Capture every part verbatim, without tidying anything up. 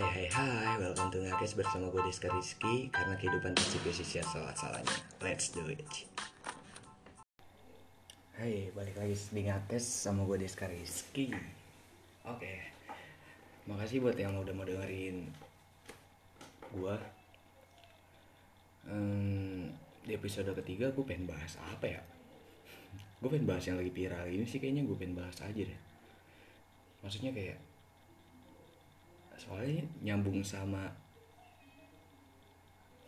Hai hai hai, welcome to NGATES bersama gue Deska Rizky. Karena kehidupan pasti spesies salah-salahnya. Let's do it. Hai, balik lagi di NGATES sama gue Deska Rizky. Oke, okay. Makasih buat yang udah mau dengerin gue. um, Di episode ketiga gue pengen bahas apa ya? Gue pengen bahas yang lagi viral ini sih kayaknya, gue pengen bahas aja deh. Maksudnya kayak soalnya nyambung sama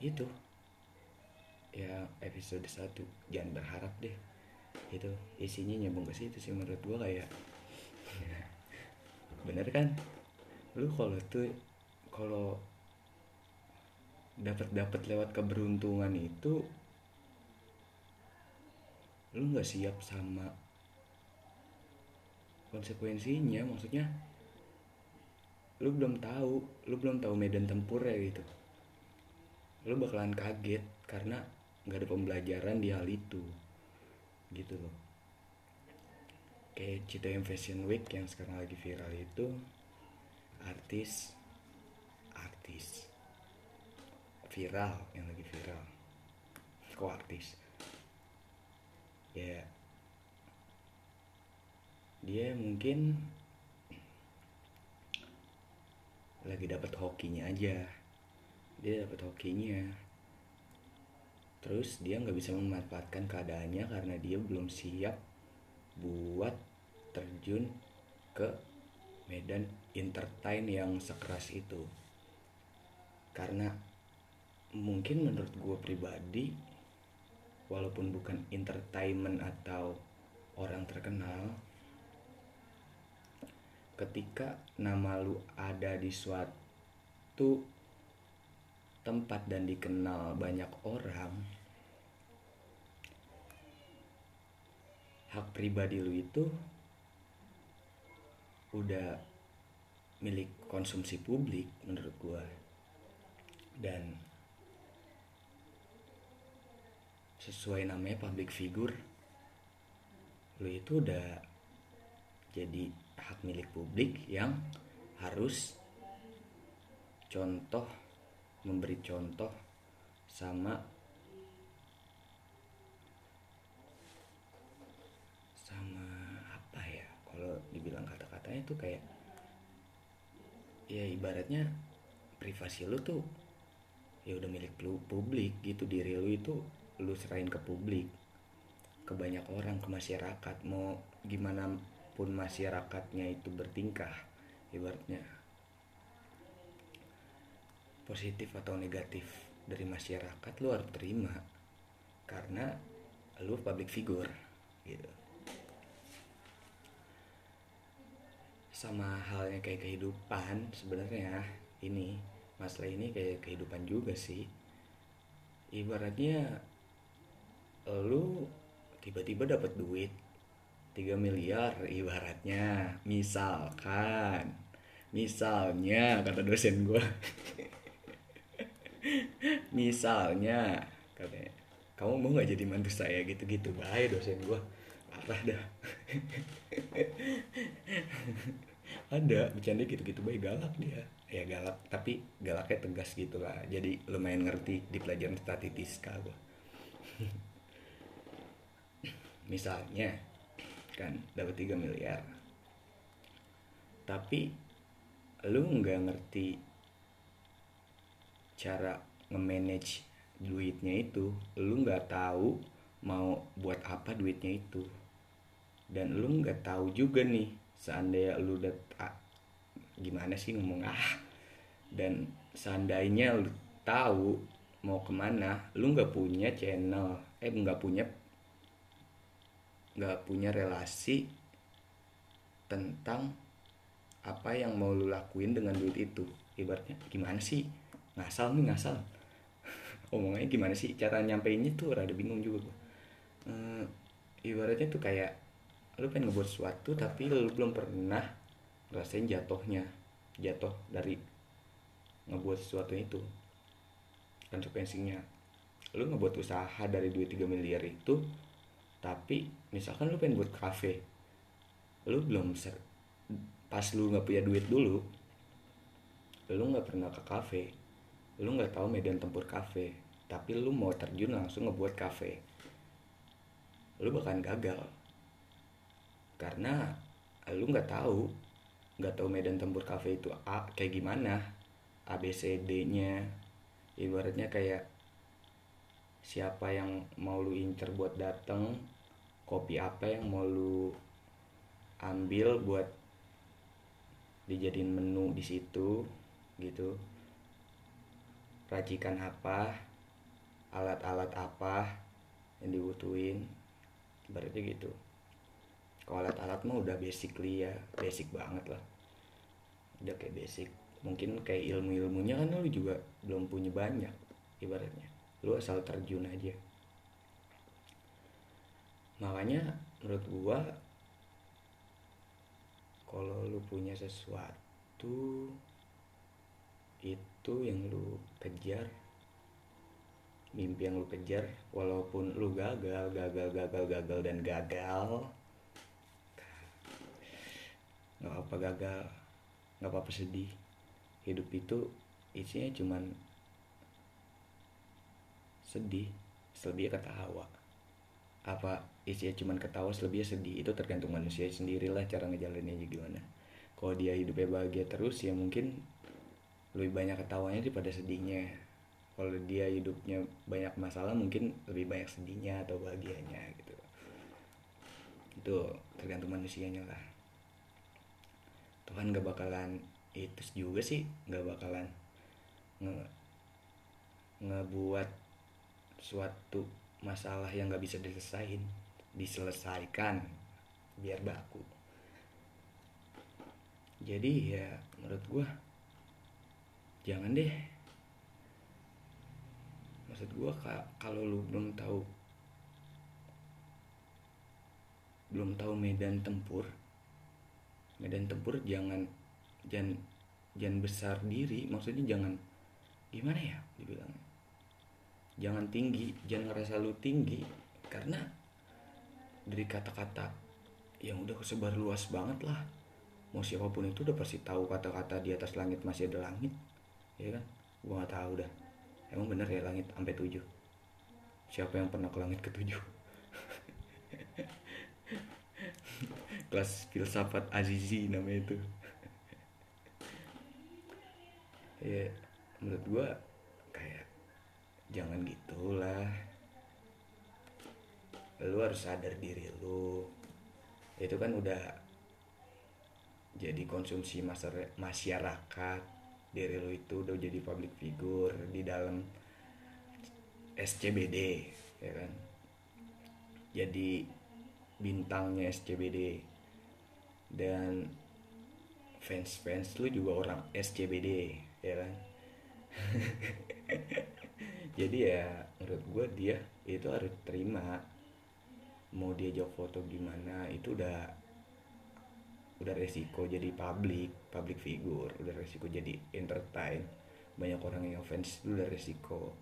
itu ya, episode satu jangan berharap deh, itu isinya nyambung ke situ sih menurut gue. Kayak bener kan lu kalau tuh kalau dapat dapat lewat keberuntungan itu lu nggak siap sama konsekuensinya. Maksudnya lu belum tahu, lu belum tahu medan tempur ya gitu. Lu bakalan kaget karena nggak ada pembelajaran di hal itu, gitu loh. Kayak Citaim Fashion Week yang sekarang lagi viral itu, artis, artis viral yang lagi viral, kok artis? Ya, dia mungkin lagi dapat hokinya aja, dia dapat hokinya, terus dia nggak bisa memanfaatkan keadaannya karena dia belum siap buat terjun ke medan entertain yang sekeras itu. Karena mungkin menurut gue pribadi, walaupun bukan entertainment atau orang terkenal, ketika nama lu ada di suatu tempat dan dikenal banyak orang, hak pribadi lu itu udah milik konsumsi publik menurut gua. Dan sesuai namanya public figure, lu itu udah jadi hak milik publik yang harus contoh, memberi contoh sama sama apa ya, kalau dibilang kata-katanya tuh kayak ya ibaratnya privasi lu tuh ya udah milik publik gitu. Diri lu itu lu serahin ke publik, ke banyak orang, ke masyarakat. Mau gimana pun masyarakatnya itu bertingkah, ibaratnya positif atau negatif dari masyarakat lu harus terima karena lu public figure gitu. Sama halnya kayak kehidupan sebenarnya, ini masalah ini kayak kehidupan juga sih. Ibaratnya lu tiba-tiba dapat duit tiga miliar ibaratnya, misalkan misalnya kata dosen gue misalnya katanya kamu mau nggak jadi mantu saya gitu-gitu. Bahaya dosen gue, parah dah. Ada bercanda gitu-gitu, baik galak dia ya, galak tapi galaknya tegas gitu lah, jadi lumayan ngerti di pelajaran statistika gue. Misalnya kan dapat tiga miliar, tapi lu nggak ngerti cara nge-manage duitnya itu, lu nggak tahu mau buat apa duitnya itu, dan lu nggak tahu juga nih seandainya lu udah ah, gimana sih ngomong ah dan seandainya lu tahu mau kemana, lu nggak punya channel, eh nggak punya nggak punya relasi tentang apa yang mau lu lakuin dengan duit itu. Ibaratnya gimana sih, ngasal nih ngasal omongnya gimana sih cara nyampeinnya tuh rada bingung juga gua. E, ibaratnya tuh kayak lu pengen ngebuat sesuatu tapi lu belum pernah ngerasain jatuhnya, jatuh dari ngebuat sesuatu itu, konsekuensinya. Lu ngebuat usaha dari duit tiga miliar itu, tapi misalkan lu pengen buat kafe, lu belum ser- pas lu nggak punya duit dulu, lu nggak pernah ke kafe, lu nggak tahu medan tempur kafe, tapi lu mau terjun langsung ngebuat kafe, lu bakalan gagal karena lu nggak tahu nggak tahu medan tempur kafe itu a kayak gimana, A B C D-nya. Ibaratnya kayak siapa yang mau lu incer buat dateng, kopi apa yang mau lu ambil buat dijadiin menu di situ gitu, racikan apa, alat-alat apa yang dibutuhin, ibaratnya gitu. Kalau alat-alat mah udah basically ya, basic banget lah, udah kayak basic. Mungkin kayak ilmu-ilmunya kan lu juga belum punya banyak, ibaratnya lu asal terjun aja. Makanya menurut gua kalau lu punya sesuatu itu yang lu kejar, mimpi yang lu kejar, walaupun lu gagal, gagal, gagal, gagal dan gagal, nggak apa-apa gagal, nggak apa-apa sedih. Hidup itu isinya cuman sedih, selebihnya ketawa. Apa isinya cuman ketawa, selebihnya sedih, itu tergantung manusia sendirilah cara ngejalaninnya gimana. Kalau dia hidupnya bahagia terus, ya mungkin lebih banyak ketawanya daripada sedihnya. Kalau dia hidupnya banyak masalah, mungkin lebih banyak sedihnya atau bahagianya gitu. Itu tergantung manusianya lah. Tuhan gak bakalan itu juga sih, gak bakalan nge- ngebuat suatu masalah yang gak bisa diselesain diselesaikan biar baku. Jadi ya menurut gue jangan deh, maksud gue kalau lu belum tahu belum tahu medan tempur medan tempur jangan jangan jangan besar diri, maksudnya jangan gimana ya dibilangnya, jangan tinggi, jangan ngerasa lu tinggi, karena dari kata-kata yang udah kesebar luas banget lah, mau siapapun itu udah pasti tahu kata-kata di atas langit masih ada langit, ya kan? Gua nggak tahu dah, emang bener ya langit sampai tujuh? Siapa yang pernah ke langit ketujuh? Kelas filsafat Azizi namanya itu. Ya menurut gua kayak jangan gitulah, lu harus sadar diri lu. Itu kan udah jadi konsumsi masyarakat, diri lu itu udah jadi public figure di dalam S C B D, ya kan, jadi bintangnya S C B D, dan fans-fans lu juga orang S C B D, ya kan. Jadi ya menurut gue dia itu harus terima, mau dia jawab foto gimana itu udah udah resiko jadi public public figure, udah resiko jadi entertain, banyak orang yang fans itu udah resiko.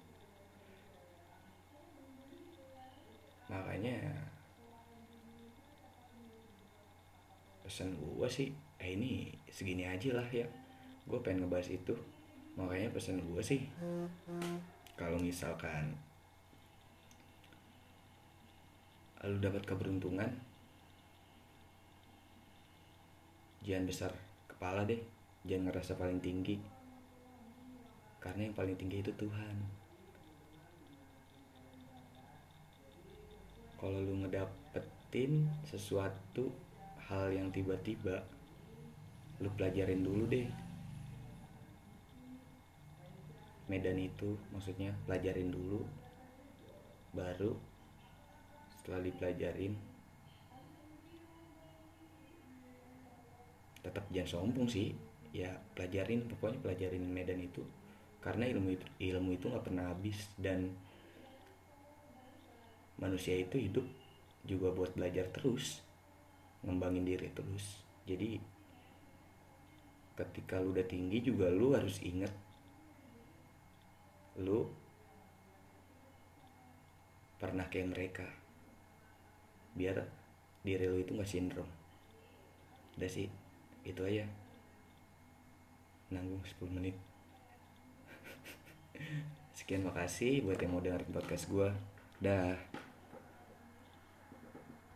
Makanya pesan gue sih eh ini segini aja lah ya, gue pengen ngebahas itu. Makanya pesan gue sih kalau misalkan lu dapat keberuntungan, jangan besar kepala deh, jangan ngerasa paling tinggi, karena yang paling tinggi itu Tuhan. Kalau lu ngedapetin sesuatu hal yang tiba-tiba, lu pelajarin dulu deh medan itu, maksudnya pelajarin dulu, baru setelah dipelajarin, tetap jangan sombong sih ya, pelajarin, pokoknya pelajarin medan itu, karena ilmu itu ilmu itu nggak pernah habis, dan manusia itu hidup juga buat belajar terus, ngembangin diri terus. Jadi ketika lu udah tinggi juga lu harus inget lu pernah kayak mereka, biar diri lu itu gak sindrom. Udah sih, itu aja. nanggung sepuluh menit. Sekian, makasih buat yang mau dengerin podcast gue. Dah.